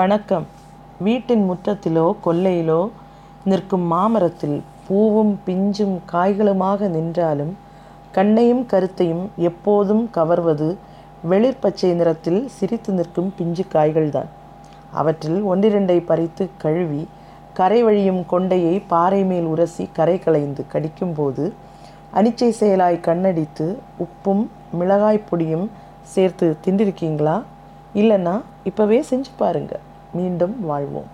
வணக்கம். வீட்டின் முற்றத்திலோ கொல்லையிலோ நிற்கும் மாமரத்தில் பூவும் பிஞ்சும் காய்களுமாக நின்றாலும் கண்ணையும் கருத்தையும் எப்போதும் கவர்வது வெளிர்பச்சை நிறத்தில் சிரித்து நிற்கும் பிஞ்சு காய்கள்தான். அவற்றில் ஒன்றிரண்டை பறித்து கழுவி கரை வழியும் கொண்டையை பாறை மேல் உரசி கரை களைந்து கடிக்கும்போது அனிச்சை செயலாய் கண்ணடித்து உப்பும் மிளகாய் பொடியும் சேர்த்து திண்டிருக்கீங்களா? இல்லைன்னா இப்போவே செஞ்சு பாருங்கள். மீண்டும் வாழ்வோம்.